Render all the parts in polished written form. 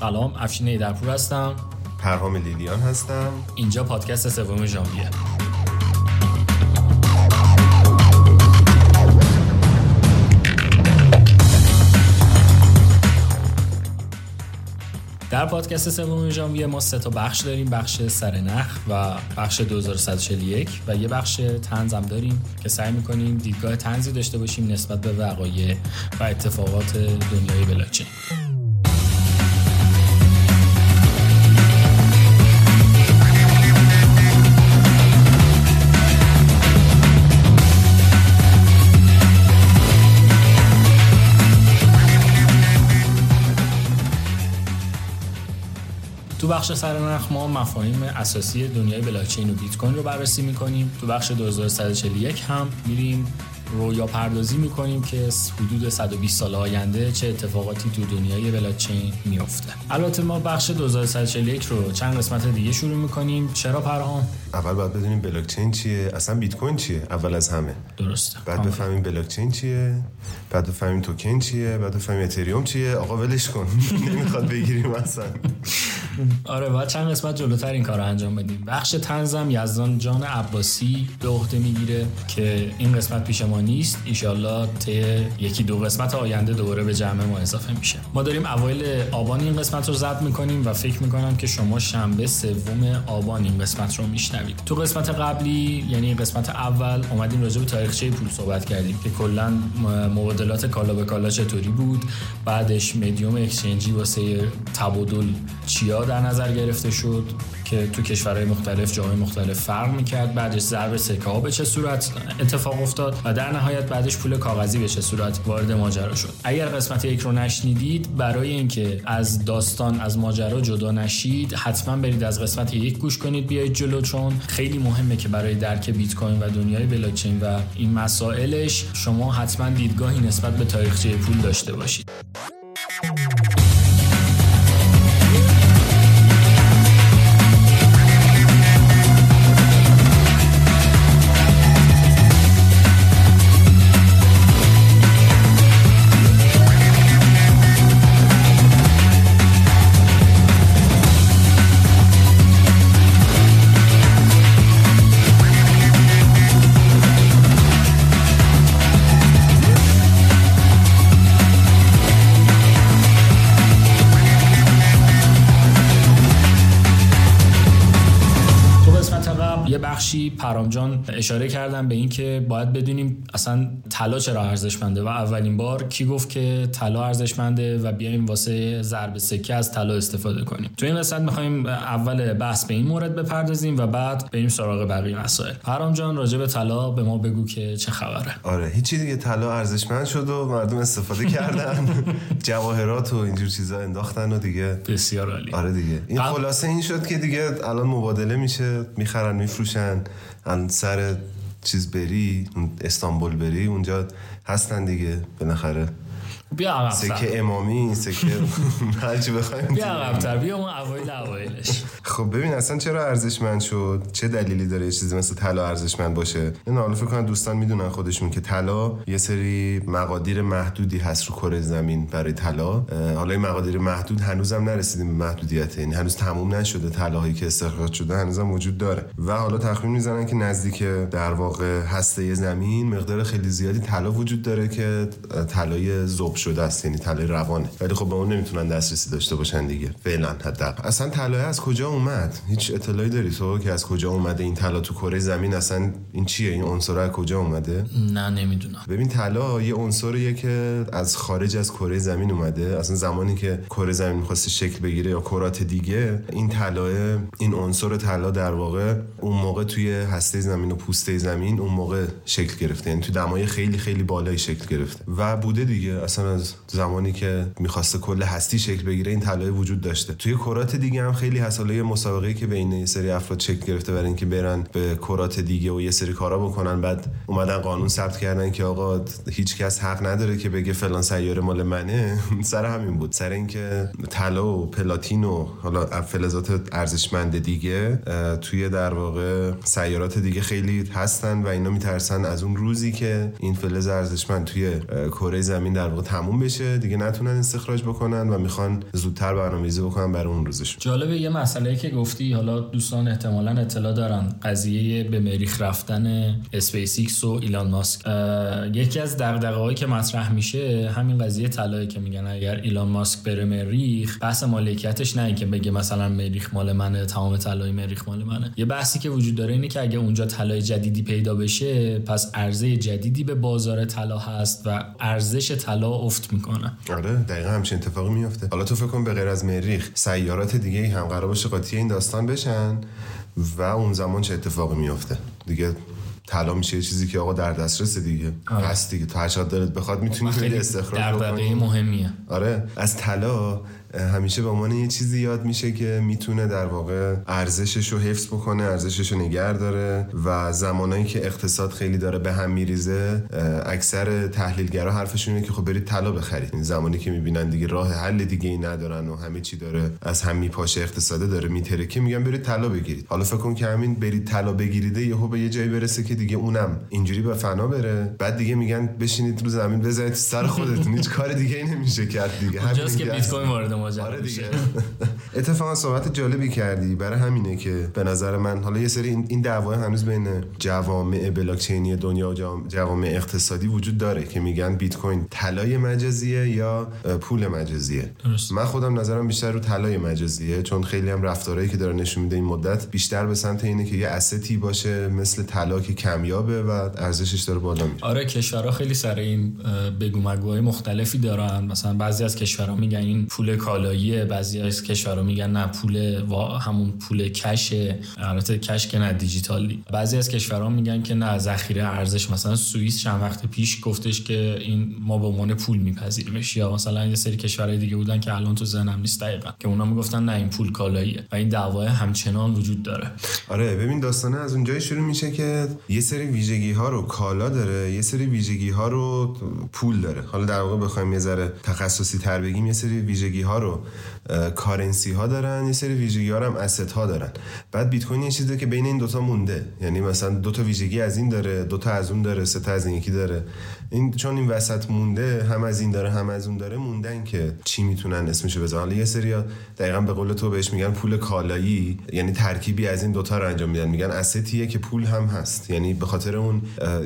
سلام، افشین ایدرپور هستم. پرهام لیلیان هستم. اینجا پادکست سوم ژانویه. در پادکست سوم ژانویه ما سه تا بخش داریم، بخش سرنخ و بخش 2141 و یه بخش طنز هم داریم که سعی می‌کنیم دیدگاه طنزی داشته باشیم نسبت به وقایع و اتفاقات دنیای بلاکچین. تو بخش سرنخ ما مفاهیم اساسی دنیای بلاکچین و بیت کوین رو بررسی می‌کنیم. تو بخش 2141 هم می‌ریم رویا پردازی می‌کنیم که حدود 120 سال آینده چه اتفاقاتی تو دنیای بلاکچین میفته. البته ما بخش 2141 رو چند قسمت دیگه شروع می‌کنیم. چرا پرهام؟ اول باید بدونیم بلاکچین چیه، اصلا بیت کوین چیه، اول از همه. درسته. بعد بفهمیم بلاکچین چیه، بعد بفهمیم توکن چیه، بعد بفهمیم اتریوم چیه. آقا ولش کن. نمی‌خواد بگیریم اصلا. آره، بعد چند قسمت جلوتر این کارو انجام بدیم. بخش طنزم یزدان جان عباسی به عهده میگیره که این قسمت پیش ما نیست. ان شاءالله ته یکی دو قسمت آینده دوباره به جمع ما اضافه میشه. ما داریم اوایل آبان این قسمت رو ضبط میکنیم و فکر میکنم که شما شنبه سوم آبان این قسمت رو میشنوید. تو قسمت قبلی، یعنی قسمت اول، اومدیم راجع به تاریخچه پول صحبت کردیم که کلا مبادلات کالا به کالا چطوری بود، بعدش مدیوم اکسچنجی واسه تبادل چیا در نظر گرفته شد که تو کشورهای مختلف، جاهای مختلف فرق میکرد، بعدش ضرب سکه ها به چه صورت اتفاق افتاد و در نهایت بعدش پول کاغذی به چه صورت وارد ماجرا شد. اگر قسمت یک رو نشنیدید، برای اینکه از داستان، از ماجرا جدا نشید، حتما برید از قسمت یک گوش کنید، بیایید جلو، چون خیلی مهمه که برای درک بیت کوین و دنیای بلاکچین و این مسائلش شما حتما دیدگاهی نسبت به تاریخچه پول داشته باشید. پرام جان اشاره کردم به این که باید بدونیم اصلا طلا چرا ارزشمنده و اولین بار کی گفت که طلا ارزشمنده و بیایم واسه ضرب سکه از طلا استفاده کنیم. تو این قسمت می‌خوایم اول بحث به این مورد بپردازیم و بعد بریم سراغ بقیه مسائل. پرام جان راجع به طلا به ما بگو که چه خبره. آره، هیچی دیگه، طلا ارزشمند شد و مردم استفاده کردن، جواهرات و اینجور چیزا انداختن و دیگه. بسیار عالی. آره دیگه، این خلاصه این شد که دیگه الان مبادله میشه، میخرن میفروشن. الان سر چیز بری، استانبول بری، اونجا هستن دیگه. بالاخره بیا عقب‌تر، سکه امامی، سکه هرچی بخوایم، بیا عقب‌تر، بیا اون اوایلش. خب ببین اصلا چرا ارزشمند شد، چه دلیلی داره یه چیزی مثل طلا ارزشمند باشه؟ این حالا فکر کنم دوستان میدونن خودشون که طلا یه سری مقادیر محدودی هست رو کره زمین برای طلا. حالا این مقادیر محدود هنوزم نرسیدیم به محدودیت، یعنی هنوز تموم نشده. طلاهایی که استخراج شده هنوزم وجود داره و حالا تخمین میزنن که نزدیک در واقع هسته زمین مقدار خیلی زیادی طلا وجود داره که طلای ذوب شده است، یعنی طلای روانه. ولی خب به اون نمیتونن دسترسی داشته باشن دیگه فعلا. حداقل اصلا طلا از کجا اومد؟ هیچ اطلاعی داری تو که از کجا اومده این طلا تو کره زمین؟ اصلا این چیه، این عنصر از کجا اومده؟ نه نمیدونم. ببین طلا یه عنصریه که از خارج از کره زمین اومده. اصلا زمانی که کره زمین می‌خواست شکل بگیره یا کرات دیگه، این طلا، این عنصر طلا در واقع اون موقع توی هسته زمین و پوسته زمین اون موقع شکل گرفته، یعنی تو دمای خیلی خیلی بالای شکل گرفته و بوده دیگه. اصلا از زمانی که می‌خواسته کل هستی شکل بگیره این طلای وجود داشته. توی کرات دیگه هم خیلی حساله مسابقه‌ای که بین یه سری افراد شکل گرفته برای اینکه برن به کرات دیگه و یه سری کارا بکنن. بعد اومدن قانون ثبت کردن که آقا هیچ کس حق نداره که بگه فلان سیاره مال منه. سر همین بود، سر اینکه طلا و پلاتین و حالا فلزات ارزشمند دیگه توی در واقع سیارات دیگه خیلی هستن و اینا میترسن از اون روزی که این فلز ارزشمند توی کره زمین در واقع تموم بشه دیگه نتونن استخراج بکنن و میخوان زودتر برنامه‌ریزی بکنن برای اون روزشون. جالبه یه مسئله‌ای که گفتی، حالا دوستان احتمالاً اطلاع دارن، قضیه به مریخ رفتن اسپیس ایکس و ایلان ماسک. یکی از دغدغه‌هایی که مطرح میشه همین قضیه طلایی که میگن اگر ایلان ماسک بره مریخ، بحث مالکیتش نه که بگه مثلا مریخ مال منه، تمام طلای مریخ مال منه. یه بحثی که وجود داره اینه که اگه اونجا طلای جدیدی پیدا بشه، پس عرضه جدیدی به بازار طلا هست و ارزش طلا افت میکنه. آره دقیقاً همچین اتفاقی میفته. حالا تو فکر کن به غیر از مریخ سیارات دیگه هم قرار باشه قاطی این داستان بشن و اون زمان چه اتفاقی میفته دیگه؟ طلا میشه چیزی که آقا در دسترس دیگه هست دیگه، تو هر چقدر دلت بخواد میتونی خیلی استخراج بکنی. دغدغه مهمیه. آره از طلا همیشه به عنوان یه چیزی یاد میشه که میتونه در واقع ارزشش رو حفظ بکنه، ارزشش رو نگه داره و زمانایی که اقتصاد خیلی داره به هم میریزه، اکثر تحلیلگرا حرفشون اینه که خب برید طلا بخرید. این زمانی که میبینن دیگه راه حل دیگه ای ندارن و همه چی داره از هم میپاشه، اقتصاد داره میترکه، میگن برید طلا بگیرید. حالا فکر کن که همین برید طلا بگیرید یهو به یه جایی برسه که دیگه اونم اینجوری به فنا بره، بعد دیگه میگن بشینید رو زمین بزنید سر خودتون، هیچ کار دیگه ای نمیشه کرد دیگه. همینجاست که بیت کوین وارد آره دیگه. اتفاقا صحبت جالبی کردی، برای همینه که به نظر من حالا یه سری این دعوای هنوز بین جوامع بلاکچینی دنیا و جوامع اقتصادی وجود داره که میگن بیت کوین طلای مجازیه یا پول مجازیه. درست. من خودم نظرم بیشتر رو طلای مجازیه، چون خیلی هم رفتارهایی که داره نشون میده این مدت بیشتر به سمت اینه که یه استی باشه مثل طلا که کمیابه و ارزشش داره بالا میره. آره کشورها خیلی سر این بگو مگوهای مختلفی دارن، مثلا بعضی از کشورها میگن این پول کالاییه، بعضی از کشورها میگن نه پول همون پول کشه، البته کش که نه دیجیتالی. بعضی از کشورها میگن که نه ذخیره ارزش، مثلا سوئیس چند وقت پیش گفتش که این ما به عنوان پول میپذیریمش، یا مثلا یه سری کشورهای دیگه بودن که الان تو ذهنم نیست دقیقاً که اونا میگفتن نه این پول کالاییه و این دعوای همچنان وجود داره. آره ببین داستانه از اونجایی شروع میشه که یه سری ویژگی ها رو کالا داره، یه سری ویژگی ها رو پول داره. حالا در واقع بخوایم یه ذره تخصصی تر بگیم، یه سری ویژگی ها رو کارنسی ها دارن، یه سری ویژگی ها هم asset ها دارن. بعد بیت کوین یه چیزیه که بین این دوتا مونده، یعنی مثلا دوتا ویژگی از این داره، دوتا از اون داره، سه تا از این یکی داره. این چون این وسط مونده، هم از این داره هم از اون داره، موندن که چی میتونن اسمشو بذارن. یه سریا دقیقاً به قول تو بهش میگن پول کالایی، یعنی ترکیبی از این دوتا رو انجام میدن، میگن assetیه که پول هم هست. یعنی به خاطر اون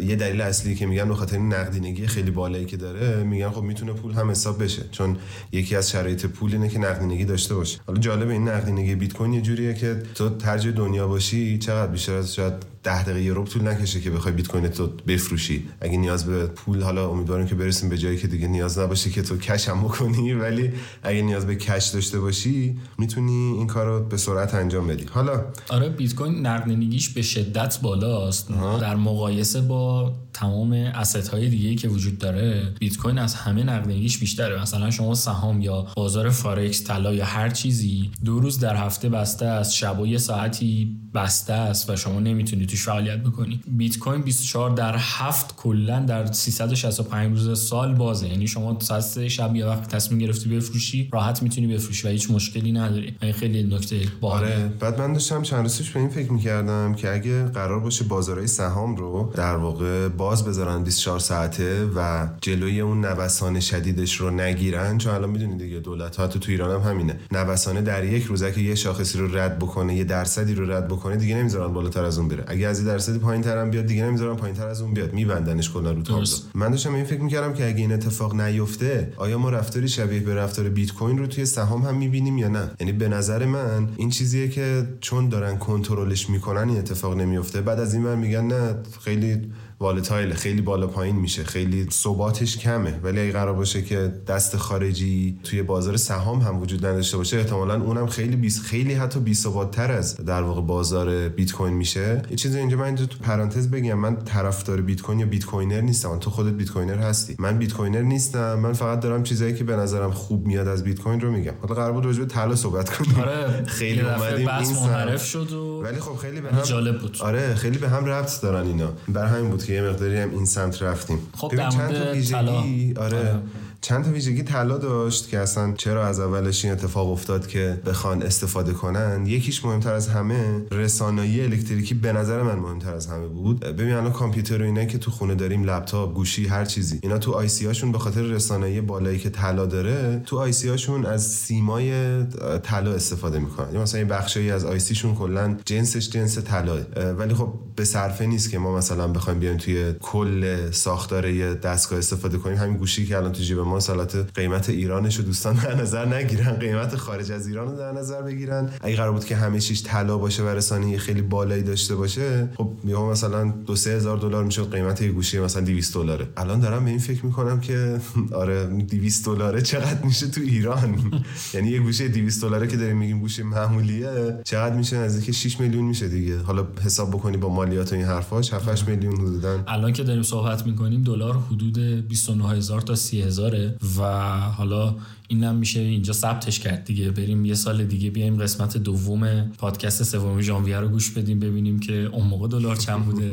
یه دلیل اصلی که میگن به خاطر نقدینگی خیلی بالایی که داره، میگن خب میتونه پول هم حساب بشه، چون یکی از شرایط پول اینه که نقدینگی داشته باشه. حالا جالب این نقدینگی بیت کوین یه جوریه که تو ترجمه دنیا باشی چقدر بیشتر از شاید 10 دقیقه یه روب طول نکشه که بخوای بیت کوین تو بفروشی. اگه نیاز به پول، حالا امیدوارم که برسیم به جایی که دیگه نیاز نباشه که تو کش هم بکنی، ولی اگه نیاز به کش داشته باشی میتونی این کارو به سرعت انجام بدی. حالا آره بیت کوین نقدینگیش به شدت بالاست در مقایسه با تمام اسدهای دیگه‌ای که وجود داره. بیت کوین از همه نقدینگیش بیشتره. مثلا شما سهام یا بازار فارکس، طلا یا هر چیزی 2 روز در هفته بسته است، شب و یه ساعتی بسته است و شما نمیتونید توش فعالیت بکنی. بیت کوین 24 در 7 کلا در 365 روز سال بازه، یعنی شما ساعت شب یه وقت تصمیم گرفتی بفروشی راحت میتونی بفروشی و هیچ مشکلی نداری. این خیلی نکته باحاله. آره بعد من داشتم چند روز پیش به این فکر می‌کردم که اگه قرار باشه بازارهای سهام رو در واقع باز بذارن 24 ساعته و جلوی اون نوسان شدیدش رو نگیرن، چون الان میدونید دیگه دولت‌ها تو ایران هم همینه، نوسانه در یک روزه که یه شاخصی رو رد بکنه، یه درصدی رو رد بکنه، دیگه نمیذارن بالاتر از اون بره. اگه از این درصدی پایین‌تر هم بیاد دیگه نمیذارن پایین‌تر از اون بیاد، میبندنش کلا رو تابلو. من داشتم این فکر می‌کردم که اگه این اتفاق نیفته، آیا ما رفتاری شبیه به رفتار بیت کوین رو توی سهام هم می‌بینیم یا نه؟ یعنی به نظر من این چیزیه که چون دارن کنترلش می‌کنن این اتفاق نمیفته. بعد از این ور میگن نه خیلی والتایل، خیلی بالا پایین میشه، خیلی ثباتش کمه، ولی اگه قرار باشه که دست خارجی توی بازار سهام هم وجود نداشته باشه، احتمالاً اونم خیلی حتی بی‌ثبات‌تر از در واقع بازار بیت کوین میشه. یه چیزی اینجا من تو پرانتز بگم، من طرفدار بیت کوین یا بیت کوینر نیستم. تو خودت بیت کوینر هستی، من بیت کوینر نیستم. من فقط دارم چیزایی که به نظرم خوب میاد از بیت کوین رو میگم. حالا قرار بود راجع به طلا صحبت کنیم. آره خیلی اومدیم این معرف شد و... ولی خب خیلی به هم جالب بود. آره خیلی به هم ربط دارن اینا، برای همین بود یه مقداری هم این سمت رفتیم. خب در مورد طلا آره چند تا ویژگی طلا داشت که اصلا چرا از اولش این اتفاق افتاد که بخوان استفاده کنن. یکیش مهمتر از همه رسانایی الکتریکی به نظر من مهمتر از همه بود. ببین الان کامپیوتر و اینا که تو خونه داریم، لپتاپ، گوشی، هر چیزی، اینا تو آی سی هاشون به خاطر رسانایی بالایی که طلا داره تو آی سی هاشون از سیمای طلا استفاده میکنن. مثلا این بخشی از آی سی شون کلا جنس طلاه، ولی خب به صرفه نیست که ما مثلا بخوایم بیایم توی کل ساختاره دستگاه استفاده کنیم. همین گوشی که الان تو جیب ما سالات قیمت ایرانش رو دوستان در نظر نگیرن، قیمت خارج از ایران رو در نظر بگیرن. اگه قرار بود که همه چیز طلا باشه و رسانه خیلی بالایی داشته باشه، خب میگم مثلا 2-3 هزار دلار میشد قیمت یه گوشی، مثلا $200. الان دارم به این فکر میکنم که آره $200 چقدر میشه تو ایران؟ یعنی یه گوشی $200 که داریم میگیم گوشی معمولیه، چقدر میشه؟ نزدیک 6 میلیون میشه دیگه. حالا حساب بکنی با مالیات و این حرفاش 7-8 میلیون حدودن. الان که داریم صحبت میکنیم دلار حدود 29000 تا 30000 و حالا اینم میشه اینجا ثبتش کرد دیگه. بریم یه سال دیگه بیایم قسمت دوم پادکست سوم ژانویه رو گوش بدیم، ببینیم که اون موقع دلار چند بوده،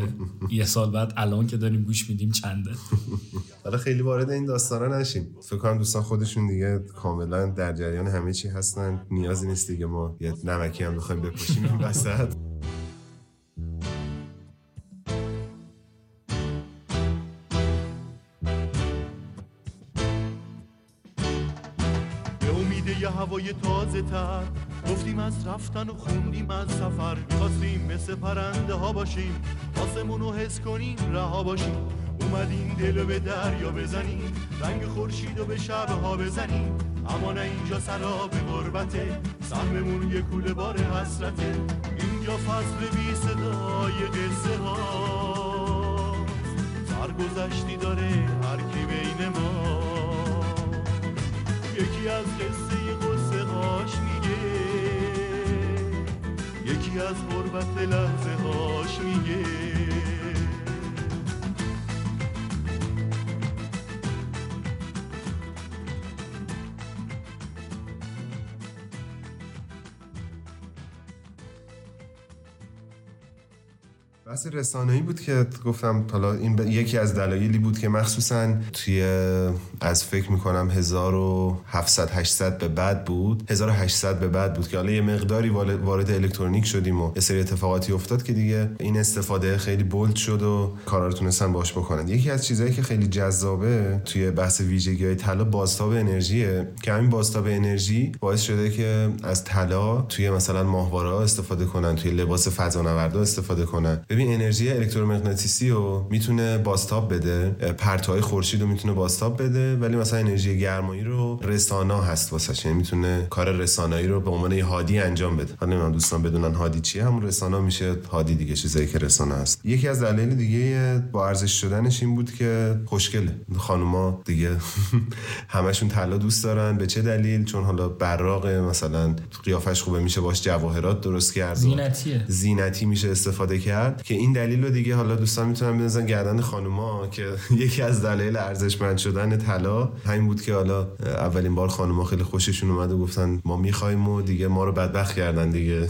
یه سال بعد الان که داریم گوش میدیم چنده. حالا خیلی وارد این داستانا نشیم، فکر کنم دوستان خودشون دیگه کاملا در جریان همه چی هستن، نیازی نیست دیگه ما یه نمکی هم بخوایم بپوشیم این وسط. هوای تازه تر گفتیم از رفتن و خوندیم از سفر، میخواستیم مثل پرنده ها باشیم، آسمونو حس کنیم، رها باشیم. اومدیم دلو به دریا بزنیم، رنگ خورشیدو به شب ها بزنیم. اما نه اینجا سراب غربته، سهممون یه کوله بار حسرته. اینجا فصل بی صدای قصه ها، سرگذشتی داره هر کی بین ما. یکی از قصه قصه هاش میگه، یکی از غربت لحظه هاش میگه. بحث رسانه‌ای بود که گفتم حالا این یکی از دلایلی بود که مخصوصاً توی از فکر می‌کنم 1700 800 به بعد بود، 1800 به بعد بود که حالا یه مقداری وارد الکترونیک شدیم و یه سری اتفاقاتی افتاد که دیگه این استفاده خیلی بولد شد و کارا رو تونستن باهاش بکنن. یکی از چیزایی که خیلی جذابه توی بحث ویژگی‌های طلا بازتاب انرژیه که همین بازتاب انرژی باعث شده که از طلا توی مثلا ماهواره‌ها استفاده کنن، توی لباس فضانوردها استفاده کنن. ببین انرژی الکترومغناطیسی رو میتونه بازتاب بده، پرتوهای خورشید رو میتونه بازتاب بده، ولی مثلا انرژی گرمایی رو رسانا هست واسش، یعنی میتونه کار رسانایی رو به عنوان یه هادی انجام بده. حالا نمیدونم دوستان بدونن هادی چیه، همون رسانا میشه هادی دیگه، چیزایی که رسانه است. یکی از دلایل دیگه با ارزش شدنش این بود که خوشگله. خانوما دیگه همشون طلا دوست دارن. به چه دلیل؟ چون حالا براق مثلا قیافش خوبه، میشه باش جواهرات درست کرد، زینتی میشه استفاده کرد، که این دلیل رو دیگه حالا دوستان میتونن بنزن گردن خانوما که یکی از دلایل ارزشمند شدن طلا همین بود که حالا اولین بار خانوما خیلی خوششون اومد و گفتن ما می‌خوایم و دیگه ما رو بدبخت کردن دیگه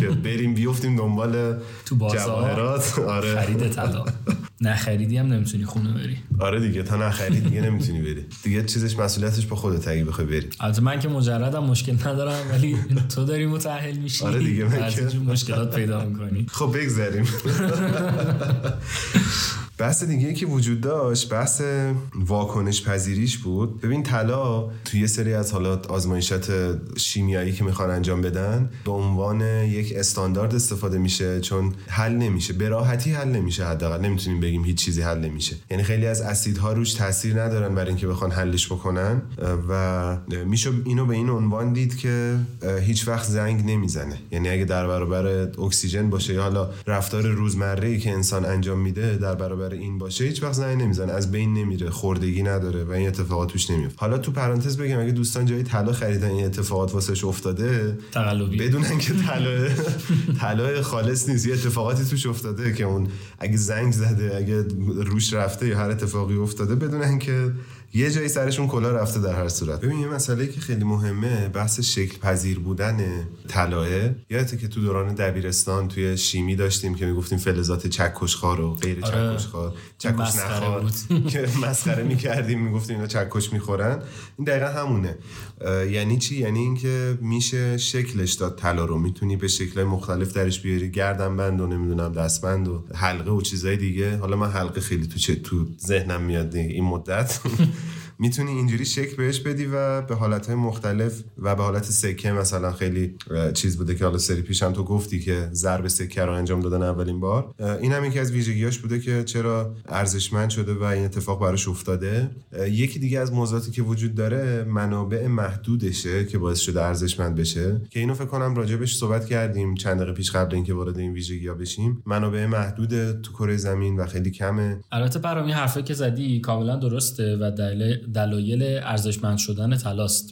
که بریم بیافتیم دنبال تو جواهرات. آره خرید طلا، نه خریدی هم نمیتونی خونه بری. آره دیگه تا نه خرید دیگه نمیتونی بری دیگه، چیزش مسئولیتش با خودت اگه بخوای بری. البته من که مجردم مشکل ندارم، ولی تو داری متأهل میشی. آره دیگه من مشکلات پیدا می‌کنی. خب بگذریم. بحث دیگه که وجود داشت بحث واکنش پذیریش بود. ببین طلا توی یه سری از حالات آزمایشات شیمیایی که میخوان انجام بدن به عنوان یک استاندارد استفاده میشه، چون حل نمیشه به راحتی، حل نمیشه، حداقل نمیتونیم بگیم هیچ چیزی حل نمیشه، یعنی خیلی از اسیدها روش تاثیر ندارن برای اینکه بخوان حلش بکنن و میشه اینو به این عنوان دید که هیچ وقت زنگ نمیزنه. یعنی اگه در برابر اکسیژن باشه یا حالا رفتار روزمره‌ای که انسان انجام میده در برابر این باشه، هیچ وقت زنگ نمیزنه، از بین نمیره، خوردگی نداره و این اتفاقات توش نمیفته. حالا تو پرانتز بگم اگه دوستان جایی طلا خریدن این اتفاقات واسش افتاده، تقلبی بدونن که طلا خالص نیست، یه اتفاقاتی توش افتاده که اون اگه زنگ زده، اگه روش رفته یا هر اتفاقی افتاده بدونن که یه جایی سرشون کلا رفته در هر صورت. ببین یه مسئله که خیلی مهمه بحث شکل پذیر بودن طلایه. یادته که تو دوران دبیرستان توی شیمی داشتیم که میگفتیم فلزات چکشخوار و غیر چکشخوار، چکش نخوار که مسخره میکردیم، میگفتیم اینا چکش میخورن. این دقیقا همونه. یعنی چی؟ یعنی اینکه میشه شکلش داد طلا رو، میتونی به شکل‌های مختلف درش بیاری، گردنبند و نمیدونم دستبند و حلقه و چیزای دیگه. حالا من حلقه خیلی تو ذهنم میاد این مدت. میتونی اینجوری شکل بهش بدی و به حالتهای مختلف و به حالت سکه مثلا خیلی چیز بوده که حالا سری پیشم تو گفتی که ضرب سکه رو انجام دادن اولین بار. این هم یکی از ویژگیاش بوده که چرا ارزشمند شده و این اتفاق براش افتاده. یکی دیگه از موضوعاتی که وجود داره منابع محدودشه که باعث شده ارزشمند بشه، که اینو فکر کنم راجعش صحبت کردیم چند دقیقه پیش قبل اینکه وارد این ویژگی‌ها بشیم. منابع محدود تو کره زمین و خیلی کمه. البته برام حرفی که زدی کاملا درسته و دلایل ارزشمند شدن طلاست،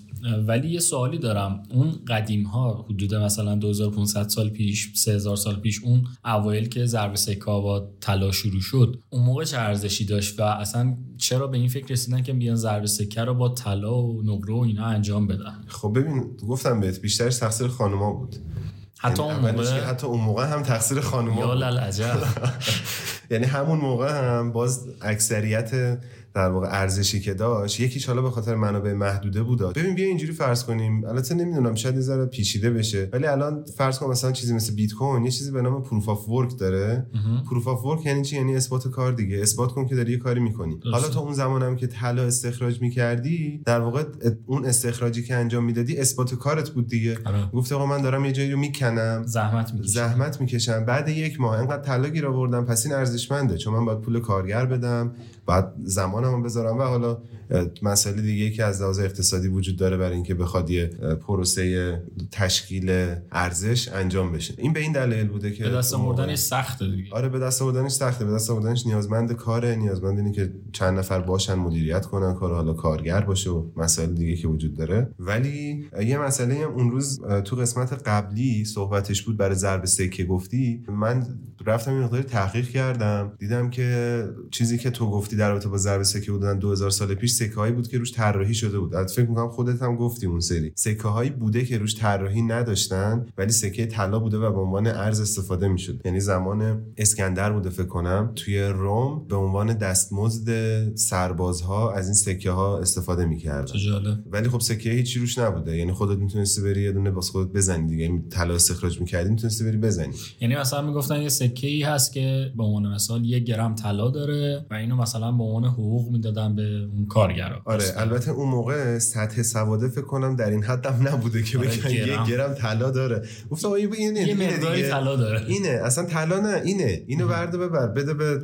ولی یه سوالی دارم. اون قدیم ها حدود مثلا 2500 سال پیش، 3000 سال پیش، اون اوایل که ضرب سکه با طلا شروع شد، اون موقع چه ارزشی داشت و اصلا چرا به این فکر رسیدن که بیان ضرب سکه رو با طلا و نقره و اینا انجام بدن؟ خب ببین گفتم بهت بیشترش تقصیر خانوما بود. حتی اون موقع هم تقصیر خانوما. یا للعجب. یعنی همون موقع هم باز اکثریت در واقع ارزشی که داشت یکیش حالا به خاطر منابع محدوده بود. ببین بیا اینجوری فرض کنیم، البته نمیدونم شاید یه ذره پیچیده بشه، ولی الان فرض کن مثلا چیزی مثل بیت کوین یه چیزی به نام پروف آف ورک داره. پروف آف ورک یعنی چی؟ یعنی اثبات کار دیگه، اثبات کن که داری یه کاری می‌کنی. حالا تو اون زمانم که طلا استخراج می‌کردی در واقع اون استخراجی که انجام میدادی اثبات کارت بود دیگه. گفت آقا من دارم یه جایی رو می‌کنم، زحمت می‌کشم، بعد یک ماه اینقدر طلا گیر آوردم، پس این ارزشمنده چون من باید پول کارگر بدم، بعد زمانمو بذارم. و حالا مسئله دیگه که از لحاظ اقتصادی وجود داره برای اینکه بخواد یه پروسه تشکیل ارزش انجام بشه. این به این دلیل بوده که به دست آوردنش سخته دیگه. آره به دست آوردنش سخته، به دست آوردنش نیازمند کاره، نیازمند اینه که چند نفر باشن مدیریت کنن کار، حالا کارگر باشه و مسائل دیگه که وجود داره. ولی یه مسئله هم اون روز تو قسمت قبلی صحبتش بود برای ضرب سکه گفتی، من رفتم یه مقدار تحقیق کردم، دیدم که چیزی که تو گفتی در رابطه با ضرب سکه بودن 2000 سال پیش سکه‌هایی بود که روش طراحی شده بود. البته فکر می‌کنم خودت هم گفتی اون سری سکه‌هایی بوده که روش طراحی نداشتن ولی سکه طلا بوده و به عنوان ارز استفاده می‌شد. یعنی زمان اسکندر بوده فکر کنم، توی روم به عنوان دستمزد سربازها از این سکه‌ها استفاده می‌کردن. ولی خب سکه هیچی روش نبوده، یعنی خودت می‌تونستی بری یه دونه باز خودت بزنی دیگه. این طلا استخراج می‌کردی می‌تونستی بری بزنی. یعنی مثلا می‌گفتن یه سکه‌ای هست که به عنوان مثال 1 گرم طلا داره و اینو مثلا به عنوان حقوق می‌دادن به کارگرا. آره بسته. البته اون موقع سطح سواد فکر کنم در این حد هم نبوده که بگن 1 گرم طلا داره. گفتم این یه مقداری طلا داره. اینه اصلا طلا نه، اینو برده ببر بده به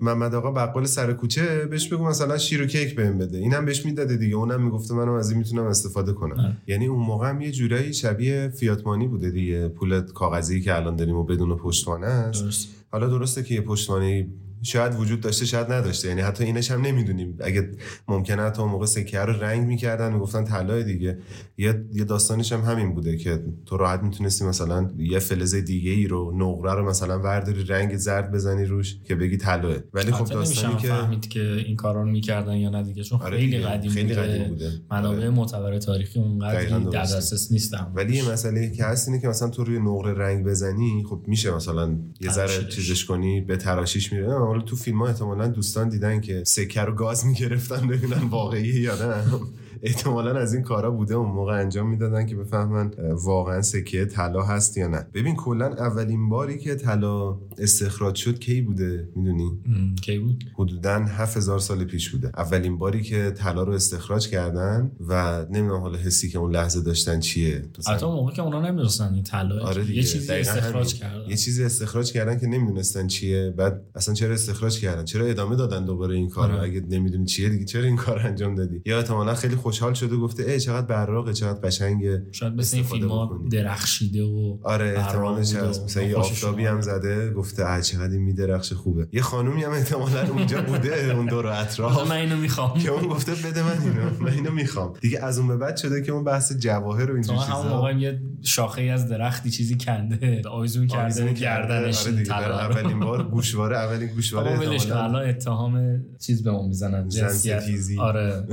محمد آقا بقال سر کوچه، بهش بگو مثلا شیر و کیک بهم بده، اینم بهش میداده دیگه. اونم میگفته منم از این میتونم استفاده کنم. یعنی اون موقع هم یه جورایی شبیه فیات مانی بوده دیگه، پول کاغذی که الان داریم و بدون پشتوانه است. حالا درسته که پشتوانه شاید وجود داشته شاید نداشته، یعنی حتی اینش هم نمیدونیم. اگه ممکنه حتی اون موقع سکه رو رنگ میکردن میگفتن طلای دیگه. یه داستانش هم همین بوده که تو راحت میتونستی مثلا یه فلز دیگه ای رو، نقره رو مثلا ورداری رنگ زرد بزنی روش که بگی طلاه. ولی خب داستانی که فهمید که این کارا رو میکردن یا نه دیگه، چون خیلی قدیم بوده. منابع معتبر تاریخی اونقدر در دسترس نیستن. ولی یه مسئله که هست اینه که مثلا تو روی نقره رنگ بزنی، خب میشه مثلا یه ذره چیزش کنی، به تراشیش میره. حالا تو فیلم‌ها احتمالاً دوستان دیدن که سکه رو گاز می‌گرفتن ببینن واقعیه یا نه. احتمالاً از این کارا بوده اون موقع انجام میدادن که بفهمن واقعاً سکه طلا هست یا نه. ببین کلاً اولین باری که طلا استخراج شد کی بوده میدونی؟ کی بود؟ حدوداً 7000 سال پیش بوده اولین باری که طلا رو استخراج کردن و نمیدونم حالا حسی که اون لحظه داشتن چیه. حتی اون موقع که اونا نمی‌دونستن این طلا آره یه چیزی استخراج کردن. یه چیزی استخراج کردن که نمی‌دونستن چیه. بعد اصلاً چرا استخراج کردن؟ چرا ادامه دادن دوباره این کارو؟ اگه نمی‌دونی چیه دیگه چرا این کار انجام دادی؟ یا احتمالاً خیلی خوش خوشحال شده گفته ای چقدر براقه، چقدر قشنگه. شاید مثل این فیلم‌ها درخشیده و آره احتمالش هست، مثلا یه آفتابی هم زده گفته ای چقدر این میدرخشه خوبه. یه خانومی هم احتمالاً اونجا بوده اون دور اطراف، من اینو میخوام که اون گفته بده من اینو، من اینو میخوام دیگه. از اون به بعد شده که اون بحث جواهر و این چیزا، همون موقع یه شاخه‌ای از درختی چیزی کنده آویزون کرده گردنش. اولین بار گوشواره، اولین گوشواره احتمالاً اتهام چیز به ما میزنن، جنسیت. آره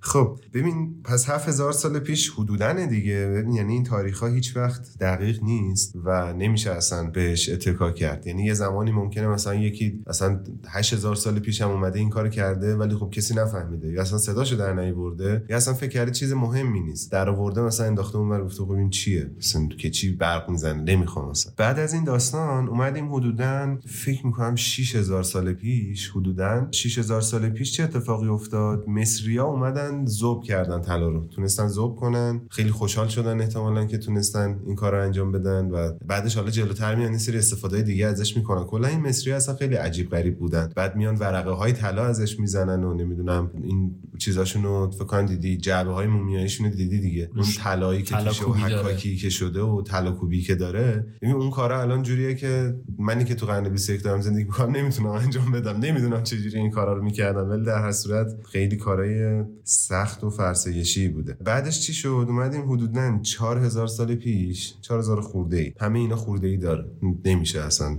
خب ببین، پس 7000 سال پیش حدوداً دیگه، یعنی این تاریخ‌ها هیچ وقت دقیق نیست و نمیشه اصلا بهش اتکا کرد. یعنی یه زمانی ممکنه مثلا یکی اصلا 8000 سال پیش هم اومده این کارو کرده، ولی خب کسی نفهمیده یا اصلا صداشو در نیاورده یا اصلا فکر کرده چیز مهمی نیست، در آورده مثلا انداخته اونور، گفته خب این چیه مثلا که چی برق میزنه، نمیخوام مثلا. بعد از این داستان اومدیم حدوداً فکر می‌کنم 6000 سال پیش، حدوداً 6000 سال پیش چه اتفاقی افتاد؟ مصری‌ها اومدن ذوب کردن طلا رو، تونستن ذوب کنن، خیلی خوشحال شدن احتمالاً که تونستن این کار رو انجام بدن و بعدش حالا جلوتر میان سری استفاده دیگه ازش میکنن. کلا این مصری‌ها اصلا خیلی عجیب غریب بودن. بعد میان ورقه های طلا ازش میزنن و نمیدونم این چیزاشونو فکر کن دیدی، جعبه های مومیاییشونو دیدی دیگه، اون طلایی که توشه و حکاکی که شده و طلاکوبی که داره. ببین اون کارا الان جوریه که منی که تو قرن 21 دارم زندگی میکنم نمیتونم انجام بدم، نمیدونم چجوری این کارا رو میکردم، ولی در هر صورت خیلی کارای سخت و فرسایشی بوده. بعدش چی شد؟ اومدیم حدوداً 4000 سال پیش، 4000 خورده‌ای، همه اینا خورده‌ای داره، نمیشه اصلا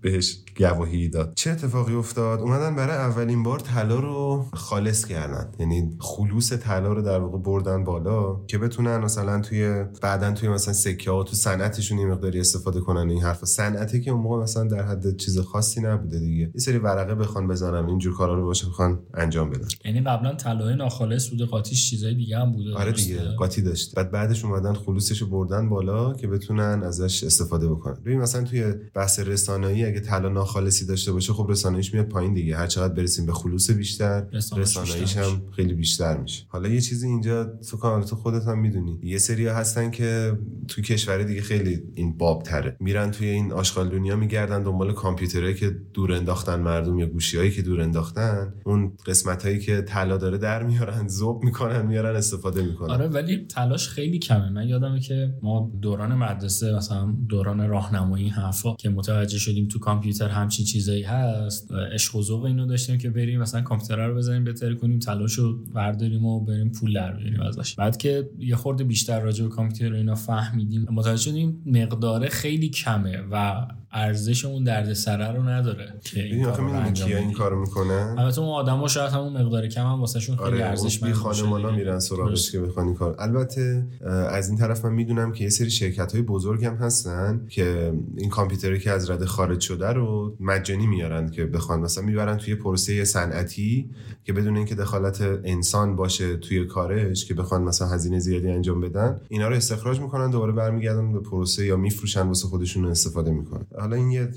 بهش گواهی داد. چه اتفاقی افتاد؟ اومدن برای اولین بار طلا رو خالص کردن، یعنی خلوص طلا رو در واقع بردن بالا که بتونن مثلا توی بعدن توی مثلا سکه‌ها تو صنعتشون یه مقداری استفاده کنن. این حرفا صنعتی که اون موقع مثلا در حد چیز خاصی نبوده دیگه، یه سری ورقه بخوان بزنن اینجور کارا رو باشه بخوان انجام بدن. یعنی قبلا طلای ناخالص بوده، قاطیش چیزای دیگه هم بوده. آره دیگه قاطی داشت. بعد بعدش اومدن خلوصش رو بردن بالا که بتونن ازش استفاده بکنن. ببین مثلا توی بحث رسانه‌ای اگه طلا ناخالصی داشته باشه خب رسانه‌ایش میاد پایین دیگه، هر چقدر برسیم به خلوص بیشتر رسانه‌ایش هم خیلی بیشتر میشه. حالا یه چیزی اینجا تو کانالت خودت هم میدونی، یه سری هستن که تو کشور دیگه خیلی این باب تره، میرن توی این آشغال دنیا میگردن دنبال کامپیوترایی که دور انداختن مردم یا گوشیایی که دور انداختن، اون قسمتایی که طلا داره در میارن ذوب میکنن میارن استفاده میکنن. آره ولی تلاش خیلی کمه. من یادمه که ما دوران مدرسه مثلا دوران راهنمایی حرفا که متوجه شدیم تو کامپیوتر همچین چیزایی هست، عشق و ذوق اینو داشتیم که بریم مثلا کامپیوتر رو بزنیم بهتر کنیم، تلاشو برداریم و بریم پول در بیاریم ازش. بعد که یه خورده بیشتر راجع به کامپیوتر اینا فهمیدیم متوجه شدیم مقدار خیلی کمه و ارزش اون دردسر رو نداره که این کارو میکنن. البته اون آدما شاید همون مقدار کم هم واسهشون خیلی ارزشمند باشه. آره خانمانا میرن سراغش که بخوان کار. البته از این طرف من میدونم که یه سری شرکت‌های بزرگ هم هستن که این کامپیوتری که از رده خارج شده رو مجانی میارن که بخوان مثلا میبرن توی پروسه صنعتی که بدون اینکه دخالت انسان باشه توی کارش که بخوان مثلا هزینه زیادی انجام بدن، اینا رو استخراج میکنن دوباره برمیگردن به پروسه یا میفروشن واسه خودشون استفاده میکنن. حالا این یه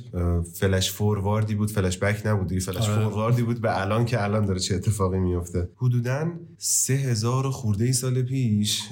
فلش فورواردی بود، فلش بک نبود، فلش فورواردی بود به الان که الان داره چه اتفاقی میفته. حدوداً 3000 خورده سال پیش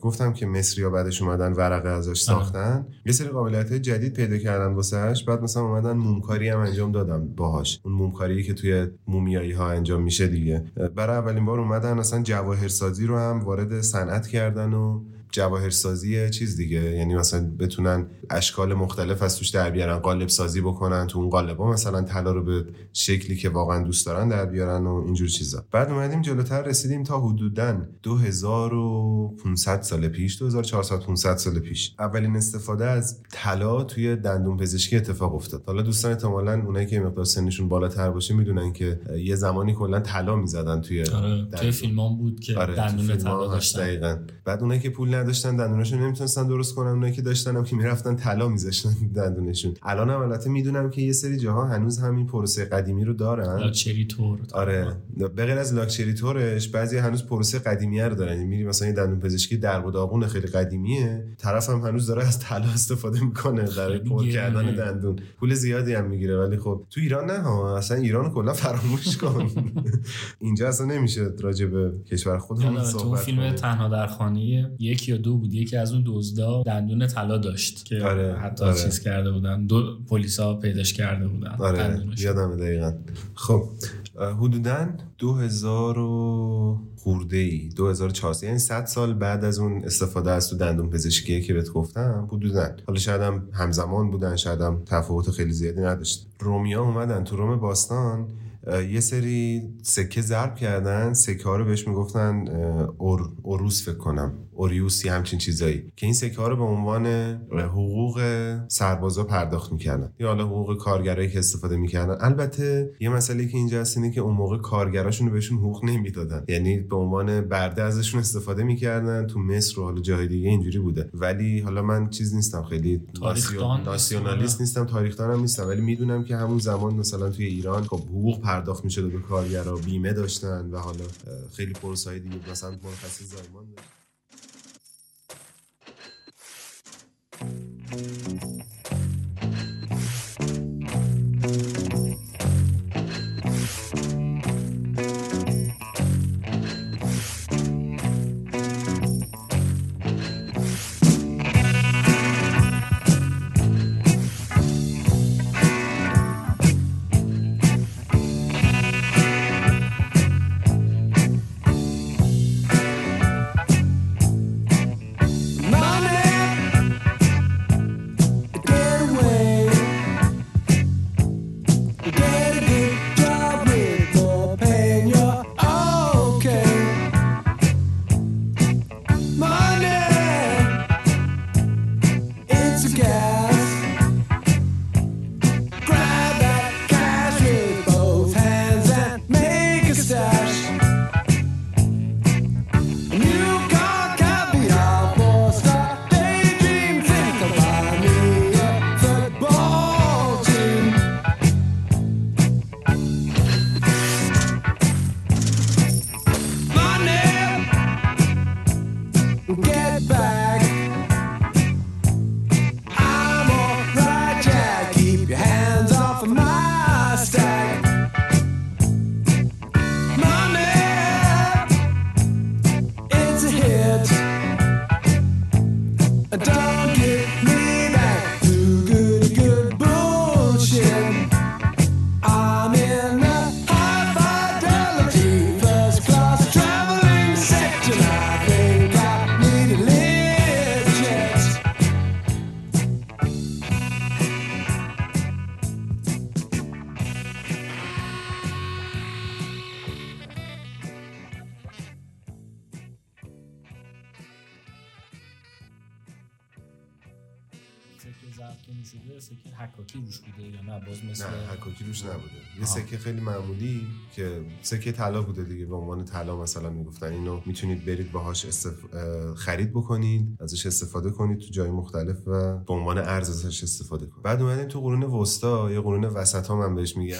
گفتم که مصری‌ها بعدش اومدن ورقه ازش ساختن، یه سری قابلیت‌های جدید پیدا کردن واسهش. بعد مثلا اومدن مومکاری هم انجام دادن باهاش، اون مومکاری که توی مومیایی‌ها انجام میشه دیگه. برای اولین بار اومدن مثلا جواهرسازی رو هم وارد صنعت کردن و جواهرسازی چیز دیگه، یعنی مثلا بتونن اشکال مختلف از توش در بیارن، قالب سازی بکنن، تو اون قالبا مثلا طلا رو به شکلی که واقعا دوست دارن در بیارن و اینجور چیزا. بعد اومدیم جلوتر رسیدیم تا حدوداً 2500 سال پیش، 2400 500 سال پیش اولین استفاده از طلا توی دندون پزشکی اتفاق افتاد. حالا دوستان احتمالاً اونایی که مقدار سنشون بالاتر باشه میدونن که یه زمانی کلا طلا می‌زدن توی تو فیلمام بود که دندون طلا داشتن. بعد اونایی که پول داشتن دندوناشون نمیتونستن درست کنن، اونایی که داشتن هم که میرفتن طلا میذاشتن دندونشون. الان هم البته میدونم که یه سری جاها هنوز همین پروسه قدیمی رو دارن، لاکچری تور. آره به غیر از لاکچری تورش بعضی هنوز پروسه قدیمی رو دارن، میری مثلا یه دندون پزشکی درب و داغون خیلی قدیمیه، طرف هم هنوز داره از طلا استفاده میکنه برای پر کردن دندون، پول زیادی هم میگیره. ولی خب تو ایران نه ها، اصلا ایرانو کلا فراموش کن. اینجا اصلا نمیشه راجع به کشور خودمون صحبت. فیلم تنها در خانه یا دو بود، یکی از اون دزدا دندون طلا داشت که آره، حتی آره. چیز کرده بودن، دو پلیسا پیداش کرده بودن. آره یادم دقیقاً. خب حدوداً 2000 و خورده‌ای 2400، یعنی 100 سال بعد از اون استفاده از تو دندون پزشکیه که بهت گفتم حدوداً. حالا شاید هم همزمان بودن، شاید هم تفاوت خیلی زیادی نداشت. رومیا اومدن تو روم باستان یه سری سکه ضرب کردن، سکه ها رو بهش میگفتن اوروس فکر کنم، اوریوسی همچین چیزایی، که این سکه ها رو به عنوان حقوق سربازا پرداخت میکردن یا حالا حقوق کارگرایی که استفاده میکردن. البته یه مسئله که اینجا هست اینه که اون موقع کارگراشون رو بهشون حقوق نمیدادن، یعنی به عنوان برده ازشون استفاده میکردن. تو مصر و حالا جای دیگه اینجوری بوده، ولی حالا من چیز نیستم، خیلی ناسیونالیست نیستم، تاریخدانم نیستم، ولی میدونم که همون زمان مثلا توی ایران خب حقوق پرداخت میشد به کارگرها، بیمه داشتن و حالا خیلی پروسه‌های دیگه مثلا مرخصی زایمان داشت. سکه خیلی معمولی که سکه طلا بوده دیگه، به عنوان طلا مثلا میگفتن اینو میتونید برید باهاش خرید بکنید، ازش استفاده کنید تو جای مختلف و به عنوان ارز ازش استفاده کنید. بعد اومدیم تو قرون وسطا یا قرون وسطا، من بهش میگم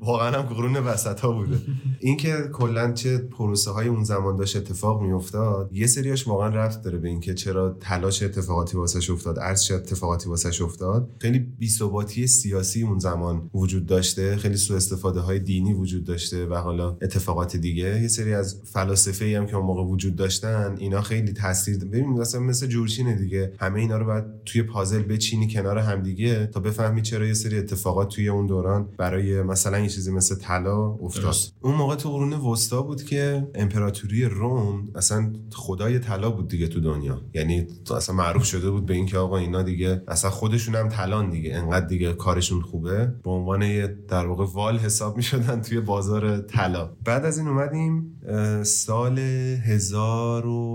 واقعا هم قرون وسطا بوده، اینکه کلا چه پروسه های اون زمان داشت اتفاق میافتاد. یه سریاش واقعا ربط داره به اینکه چرا طلا چه اتفاقاتی واسش افتاد، ارز چه اتفاقاتی واسش افتاد. خیلی بی‌ثباتی سیاسی اون زمان وجود داشته، خیلی سوء استفاده های دینی وجود داشته و حالا اتفاقات دیگه. یه سری از فلاسفه ای هم که اون موقع وجود داشتن اینا خیلی تاثیر داشت. ببینید مثلا مثل جورچین دیگه، همه اینا رو باید توی پازل بچینی کنار هم دیگه تا بفهمی چرا یه سری اتفاقات توی اون دوران برای مثلا یه چیزی مثل طلا افتاد. اون موقع تو قرون وسطا بود که امپراتوری روم اصلا خدای طلا بود دیگه تو دنیا، یعنی اصلا معروف شده بود به اینکه آقا اینا دیگه اصلا خودشون هم طلان دیگه، انقدر دیگه کارشون خوبه، به عنوان در واقع وال حساب می شدن توی بازار طلا. بعد از این اومدیم سال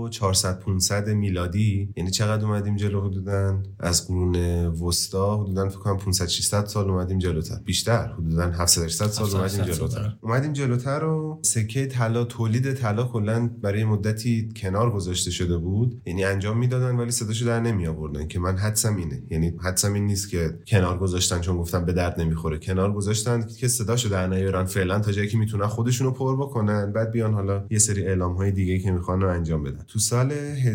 1400-1500 میلادی، یعنی چقدر اومدیم جلو؟ حدودن از قرون وسطا حدودن فکر کنم 500-600 سال اومدیم جلوتر، بیشتر حدودن 700-800 سال اومدیم جلوتر. و سکه طلا، تولید طلا کلا برای مدتی کنار گذاشته شده بود، یعنی انجام میدادن ولی صداشو در نمی آوردن، که من حدسم اینه، یعنی حدسم این نیست که کنار گذاشتن چون گفتم به درد نمیخوره، کنار گذاشتن که صداشو در نیارن فعلا تا جایی که میتونن خودشونو پر بکنن، بعد بیان حالا یه سری اعلام‌های دیگه که میخوان رو انجام بدن. تو سال 1050-60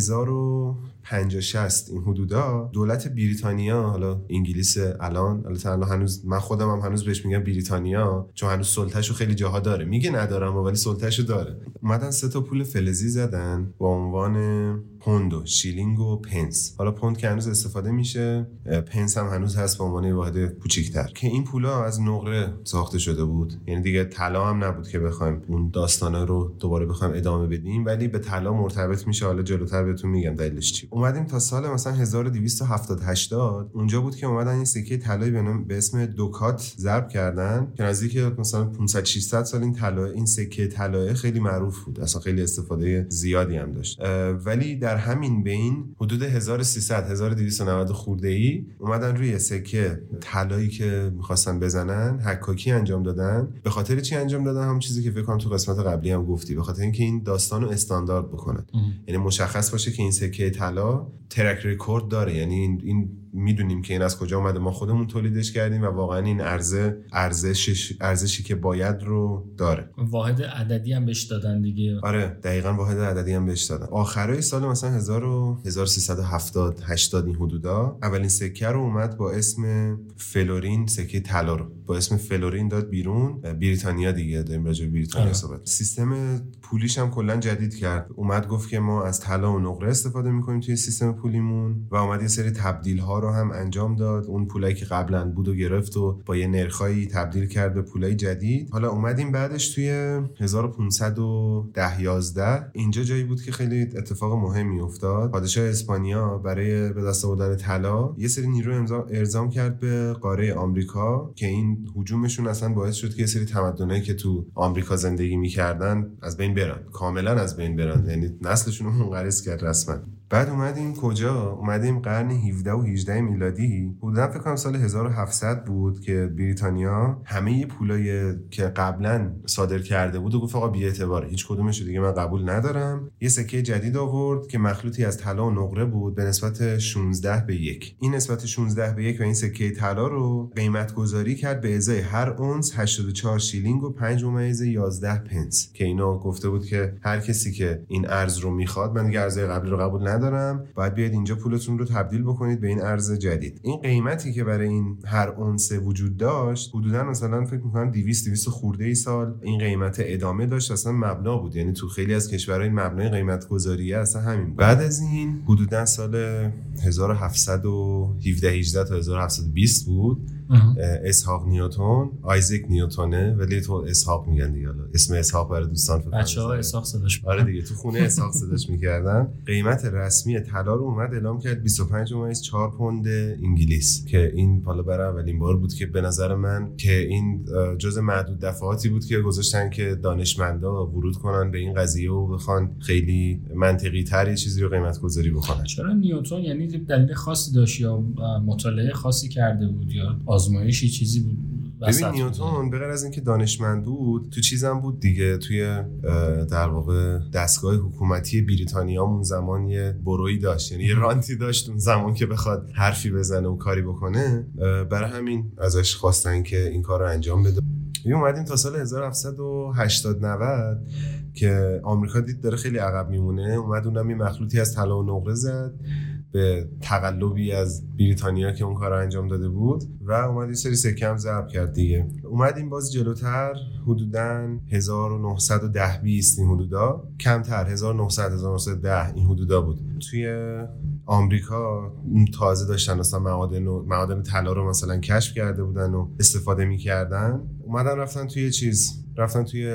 این حدودا دولت بریتانیا، حالا انگلیس الان، البته هنوز من خودم هم هنوز بهش میگم بریتانیا چون هنوز سلطه‌شو خیلی جاها داره، میگه ندارم ولی سلطه‌شو داره، اومدن 3 تا پول فلزی زدن با عنوان پوند و شیلینگ و پنس. حالا پوند که هنوز استفاده میشه، پنس هم هنوز هست به عنوان واحد کوچیک‌تر، که این پولا از نقره ساخته شده بود، یعنی دیگه طلا هم نبود که بخوایم اون داستانا رو دوباره بخوایم ادامه بدیم، ولی به طلا مرتبط میشه. حالا جلوتر بهتون میگم دلیلش چی. اومدیم تا سال مثلا 1270 80 اونجا بود که اومدن این سکه طلایی به اسم دوکات ضرب کردن که نزدیک مثلا 500 600 سال این طلا، این سکه طلایی خیلی معروف بود، اصلا خیلی استفاده زیادی هم داشت. ولی در همین بین حدود 1300 1290 خورده‌ای اومدن روی سکه طلایی که می‌خواستن بزنن حکاکی انجام دادن. به خاطر چی انجام دادن؟ همون چیزی که فکر کنم تو قسمت قبلی هم گفتی، به خاطر اینکه این داستانو استاندارد بکنن، یعنی مشخص باشه که این سکه طلا ترک رکورد داره، یعنی این میدونیم که این از کجا اومده، ما خودمون تولیدش کردیم و واقعا این ارزشی که باید رو داره. واحد عددی هم بهش دادن دیگه. آره دقیقاً واحد عددی هم بهش دادن. آخرای سال مثلا 1370 80 این حدودا اولین سکه رو اومد با اسم فلورین، سکه طلا رو با اسم فلورین داد بیرون. بریتانیا دیگه، داریم راجع به بریتانیا صحبت. سیستم پولیش هم کلا جدید کرد، اومد گفت که ما از طلا و نقره استفاده می‌کنیم توی سیستم پولیمون و اومد یه سری تبدیل‌ها رو هم انجام داد. اون پولایی که قبلا بود و گرفت و با یه نرخایی تبدیل کرد به پولای جدید. حالا اومدیم بعدش توی 1510 11 اینجا جایی بود که خیلی اتفاق مهمی افتاد. پادشاه اسپانیا برای به دست آوردن طلا یه سری نیرو اعزام کرد به قاره آمریکا که این هجومشون اصلا باعث شد که یه سری تمدنایی که تو آمریکا زندگی می‌کردن از بین برن، کاملا از بین برن، یعنی نسلشون رو منقرض کرد رسما. بعد اومدیم کجا؟ اومدیم قرن 17 و 18 میلادی. حدوداً فکر کنم سال 1700 بود که بریتانیا همه پولای که قبلا صادر کرده بود و گفت آقا بی‌اعتبار، هیچ کدومش دیگه من قبول ندارم. یه سکه جدید آورد که مخلوطی از طلا و نقره بود به نسبت 16 به 1. این نسبت 16 به 1 و این سکه طلا رو قیمت گذاری کرد به ازای هر اونس 84 شیلینگ و 5.11 پنس، که اینا گفته بود که هر کسی که این ارز رو میخواد، من دیگه ارزهای قبلی رو قبول ندارم، باید بیاید اینجا پولتون رو تبدیل بکنید به این ارز جدید. این قیمتی که برای این هر اونس وجود داشت حدوداً مثلا فکر می‌کنم 200 خورده ای سال این قیمت ادامه داشت، اصلا مبنا بود، یعنی تو خیلی از کشورهای مبنای قیمت گذاریه اصلا همین بود. بعد از این حدوداً سال 1717 18 تا 1720 بود اسحاق نیوتن، آیزک نیوتنه ولی تو اسحاق میگن دیگه، حالا اسم اسحاق برای دوستان فقط بچه‌ها اسحاق صداش می‌کنن. آره دیگه تو خونه اسحاق صداش می‌کردن. قیمت رسمی طلا رو اومد اعلام کرد 25.4 پوند انگلیس، که این حالا برای اولین بار بود که به نظر من که این جزء معدود دفعاتی بود که گذاشتن که دانشمندا ورود کنن به این قضیه و بخوان خیلی منطقی تر یه چیزی رو قیمت گذاری بکنن. چرا نیوتن؟ یعنی دلیل خاصی داشت یا مطالعه خاصی کرده بود یا آزمایشی چیزی بود؟ ببین نیوتن به غیر از اینکه دانشمند بود تو چیزم بود دیگه، توی در واقع دستگاه حکومتی بریتانیا اون زمان یه بروی داشت، یعنی یه رانتی داشت اون زمان که بخواد حرفی بزنه و کاری بکنه، برای همین ازش خواستن که این کار رو انجام بده. اومدیم تا سال 1780 90 که آمریکا دید داره خیلی عقب میمونه، اومد اونم یه مخلوطی از طلا و نقره زد به تقلبی از بریتانیا که اون کارو انجام داده بود و اومد یه سری سکه هم ضرب کرد دیگه. اومدیم باز جلوتر حدوداً 1910 20 این حدودا، کمتر 1900 1910 این حدودا بود. توی آمریکا تازه داشتن مثلا معادن طلا رو مثلا کشف کرده بودن و استفاده می‌کردن. اومدن رفتن توی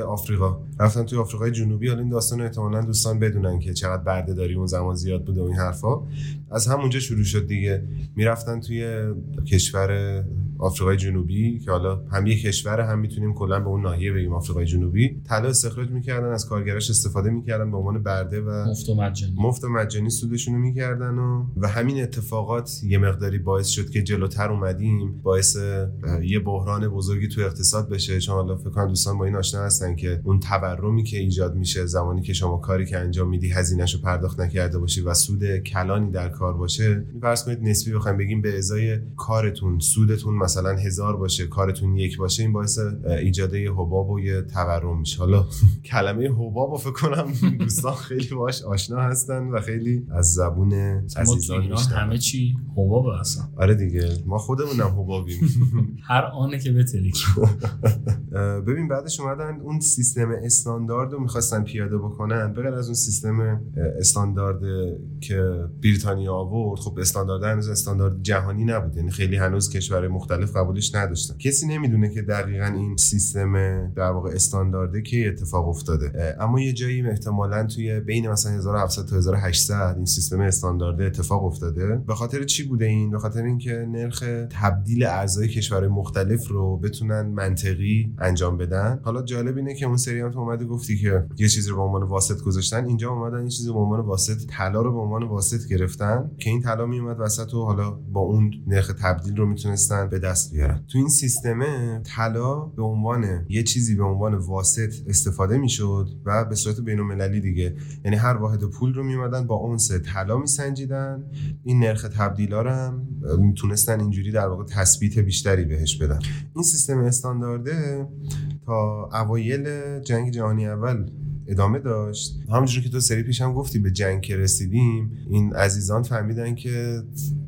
آفریقای جنوبی. حالا این داستان احتمالاً دوستان بدونن که چقدر برده داری اون زمان زیاد بود و این حرفا. از همونجا شروع شد دیگه، میرفتن توی کشور آفریقای جنوبی که حالا هم یک کشور هم میتونیم کلا به اون ناحیه بگیم آفریقای جنوبی. طلا استخراج میکردن، از کارگرش استفاده میکردن به عنوان برده و مفت و مجانی سودشون رو میکردن و همین اتفاقات یه مقداری باعث شد که جلوتر اومدیم باعث یه بحران بزرگی تو اقتصاد بشه، چون حالا فکر کنم دوستان با این آشنا هستن که اون تورمی که ایجاد میشه زمانی که شما کاری که انجام میدی هزینه‌شو پرداخت نکرده باشی و سود کلانی در کار باشه. فرض کنید نسبی بخوایم بگیم به ازای کارتون سودتون مثلا 1000 باشه کارتون یک باشه، این باعث ایجاد یه حباب و یه تورم میشه. حالا کلمه حباب رو فکر کنم دوستان خیلی باش آشنا هستن و خیلی از زبون عزیزان میشنن. همه چی حباب هستن. آره دیگه، ما خودمونم حبابیم هر آنه که بتری. ببین بعدش اومدن اون سیستم استاندارد رو میخواستن پیاده بکنن. بغیر از اون سیستم استاندارد که بریتانیا آورد، خب استاندارد هنوز استاندارد جهانی نبود، یعنی خیلی هنوز کشورهای مختلف قبولش نداشتن. کسی نمیدونه که دقیقاً این سیستم در واقع استاندارده که اتفاق افتاده، اما یه جایی احتمالاً توی بین مثلا 1700 تا 1800 این سیستم استاندارده اتفاق افتاده. به خاطر چی بوده این؟ به خاطر اینکه نرخ تبدیل ارزهای کشورهای مختلف رو بتونن منطقی انجام بدن. حالا جالب اینه که اون سری هم تو اومده گفتی که یه چیزی رو به عنوان واسط گذاشتن، اینجا اومدن این چیزی به عنوان واسط، طلا رو به عنوان واسط گرفتن که این طلا می اومد وسط و حالا با اون نرخ تبدیل رو میتونستن به دست بیارن. تو این سیستمه طلا به عنوان یه چیزی به عنوان واسط استفاده میشد و به صورت بین‌المللی دیگه، یعنی هر واحد پول رو می اومدن با اونس طلا میسنجیدن، این نرخ تبدیلا رو هم میتونستن اینجوری در واقع تثبیت بیشتری بهش بدن. این سیستم استاندارده تا اوایل جنگ جهانی اول ادامه داشت. همونجوری که تو سری پیشم گفتی، به جنگ که رسیدیم این عزیزان فهمیدن که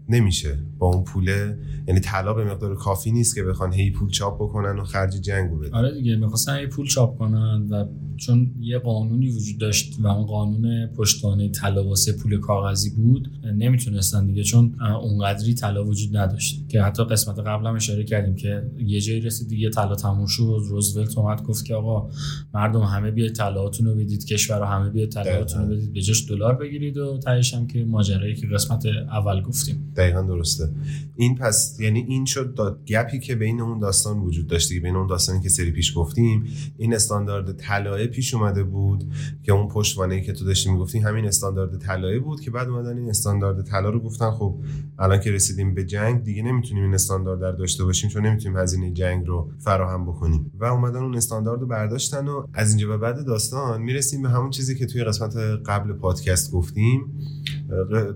نمیشه با اون پوله، یعنی طلا به مقدار کافی نیست که بخوان هی پول چاپ بکنن و خرج جنگو بدن. آره دیگه، می‌خواستن هی پول چاپ کنن و چون یه قانونی وجود داشت و اون قانون پشتوانه طلا واسه پول کاغذی بود، نمیتونستن دیگه، چون اونقدری طلا وجود نداشت که حتی قسمت قبل هم اشاره کردیم که یه جایی رسید دیگه طلا تموم شد، روزولت اومد گفت که آقا مردم همه بیاید طلاتون رو بدید، کشورها همه بیاید طلاتون رو بدید، به جاش دلار بگیرید و تهش هم که ماجرایی که قسمت اول گفتیم. دقیقاً درسته. این پس یعنی این شد گپی که بین اون داستان وجود داشت دیگه، بین اون داستانی که سری پیش گفتیم این استاندارد طلا پیش اومده بود که اون پشتوانه‌ای که تو داشتی میگفتی همین استاندارد طلایی بود که بعد اومدن این استاندارد طلا رو گفتن خب الان که رسیدیم به جنگ دیگه نمیتونیم این استاندارد در داشته باشیم، چون نمیتونیم هزینه جنگ رو فراهم بکنیم و اومدن اون استاندارد رو برداشتن. و از اینجا به بعد داستان میرسیم به همون چیزی که توی قسمت قبل پادکست گفتیم،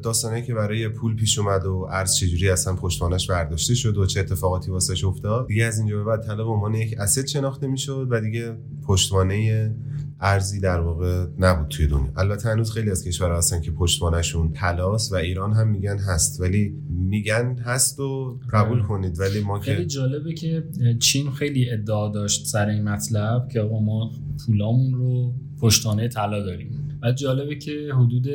داستانی که برای پول پیش اومد و ارز چجوری اصلا پشتوانش برداشته شد و چه اتفاقاتی واسش افتاد. دیگه از اینجا به بعد طلا به عنوان یک اسید شناخته میشد و دیگه پشتوانه ارزی در واقع نبود توی دنیا. البته هنوز خیلی از کشورها هستن که پشتوانشون طلاست و ایران هم میگن هست، ولی میگن هست و قبول کنید. ولی ما خیلی جالبه که چین خیلی ادعا داشت سر این مطلب که آقا ما پولامون رو پشتوانه طلا داریم. و جالبه که حدود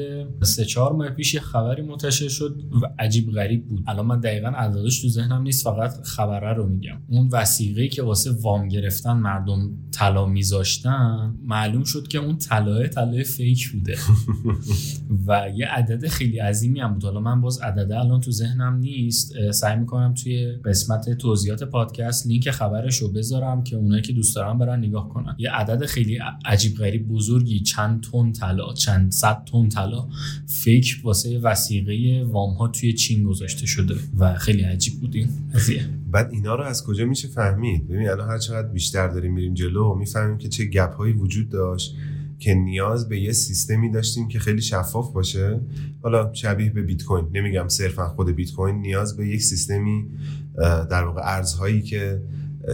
3-4 ماه پیش یه خبری منتشر شد و عجیب غریب بود. الان من دقیقاً عددش تو ذهنم نیست، فقط خبره رو میگم. اون وثیقه‌ای که واسه وام گرفتن مردم طلا میذاشتن، معلوم شد که اون طلای فیک بوده و یه عدد خیلی عظیمی هم بود. حالا من باز عدده الان تو ذهنم نیست، سعی میکنم توی قسمت توضیحات پادکست لینک خبرش رو بذارم که اونایی که دوست دارن برن نگاه کنن. یه عدد خیلی عجیب غریب بزرگی، چند تن طلا، چند صد تن طلا فیک واسه وثیقه وام ها توی چین گذاشته شده و خیلی عجیب بود این قضیه. بعد اینا رو از کجا میشه فهمید؟ ببین الان هر چقدر بیشتر داریم میریم جلو میفهمیم که چه گپ هایی وجود داشت که نیاز به یه سیستمی داشتیم که خیلی شفاف باشه. حالا شبیه به بیت کوین، نمیگم صرفا خود بیت کوین، نیاز به یک سیستمی در واقع ارزهایی که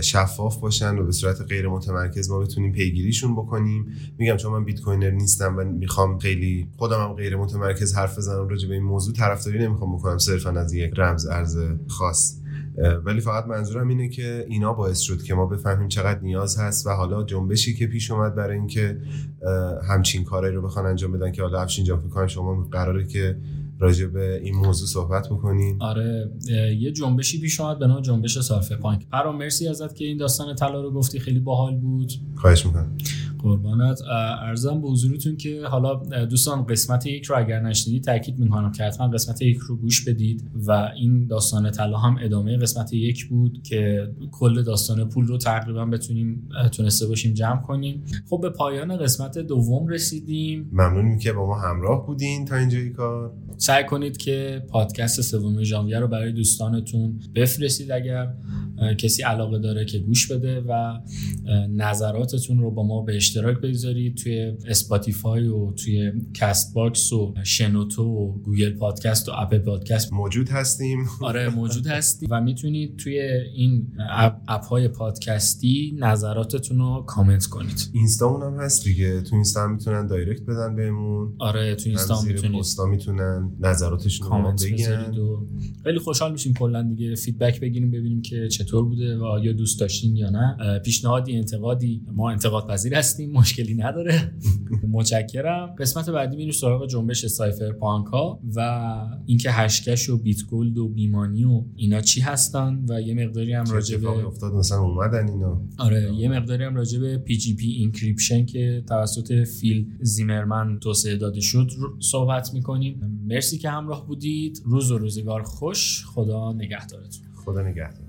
شفاف باشن و به صورت غیر متمرکز ما بتونیم پیگیریشون بکنیم. میگم چون من بیت کوینر نیستم و میخوام خیلی خودم هم غیر متمرکز حرف بزنم راجع به این موضوع، طرفداری نمیخوام بکنم صرفا از یک رمز ارز خاص، ولی فقط منظورم اینه که اینا باعث شد که ما بفهمیم چقدر نیاز هست و حالا جنبشی که پیش اومد برای اینکه همچین کاری رو بخوان انجام بدن که حالا افشین جان فکر کنم شما قراره که راجع به این موضوع صحبت بکنیم. آره، یه جنبشی پیش اومد به نام جنبش صرفه بانک. پرام مرسی ازت که این داستان طلا رو گفتی، خیلی باحال بود. خواهش می‌کنم. قربانت. عرضم به حضورتون که حالا دوستان قسمت یک رو اگر نشنیدید تاکید می‌کنم که حتما قسمت یک رو گوش بدید و این داستان طلا هم ادامه قسمت یک بود که کل داستان پول رو تقریبا تونسته باشیم جمع کنیم. خب به پایان قسمت دوم رسیدیم. ممنونیم که با ما همراه بودین تا اینجای کار. سعی کنید که پادکست سوم ژانویه رو برای دوستانتون بفرستید اگر کسی علاقه داره که گوش بده و نظراتتون رو با ما به اشتراک بگذارید توی اسپاتیفای و توی کست باکس و شنوتو و گوگل پادکست و اپ پادکست موجود هستیم. آره موجود هستیم و میتونید توی این اپ‌های پادکستی نظراتتون رو کامنت کنید. اینستامون هم هست دیگه، تو اینستا میتونن دایرکت بدن بهمون. آره تو اینستا میتونید، پستا میتونن نظراتشون رو بگن. خیلی خوشحال میشیم کلا دیگه فیدبک بگیریم، ببینیم که چطور بوده و آیا دوست داشتین یا نه. پیشنهادی، انتقادی، ما انتقاد پذیر هستیم، مشکلی نداره. متشکرم. قسمت بعدی میریم سراغ جنبش سایفر پانکا و اینکه هشکش و بیت گولد و بیمانی و اینا چی هستن و یه مقداری هم راجع به افتاد مثلا اومدن اینا. آره یه مقداری هم راجع به پی جی پی اینکریپشن که توسط فیل زیمرمن توسعه داده شد صحبت می‌کنیم. مرسی که همراه بودید. روز و روزگار خوش. خدا نگهدارتون. خدا نگهدار.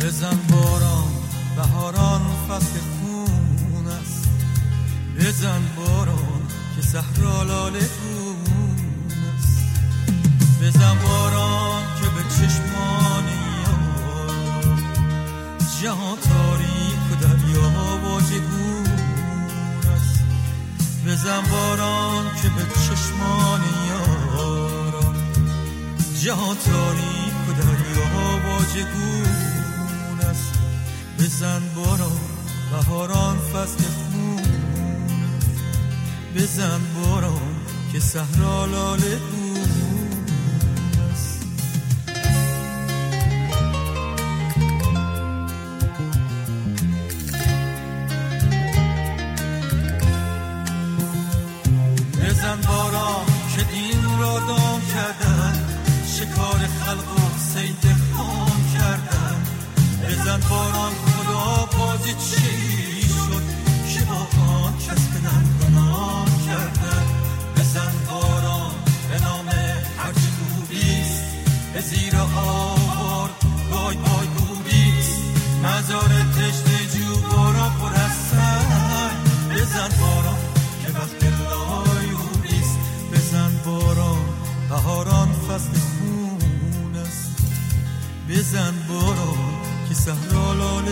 بزن باران بهاران فصل خون است، بزن باران که صحرا لاله گون است، بزن باران که به چشمانی آن جهان تاریک و دریا واژگون است، بزن باران که به چشمانی آن جهان تاریک و دریا واژگون، بزن باران بهاران فصل خون، بزن باران که صحرا لاله گون است. بزن باران که دین را دام کردن، شکار خلق و صید خام کردن، بزن باران بازی چی شد که با آن کس کنن گناه کردن، بزن باران به نام هرچی خوبیست، به زیر آور بای بای خوبیست، مزار تشت جو باران پرستن، بزن باران که وقت لایوریست، بزن باران بهاران فصل خون است، بزن باران که صحرا لاله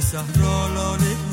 صحرا لاله.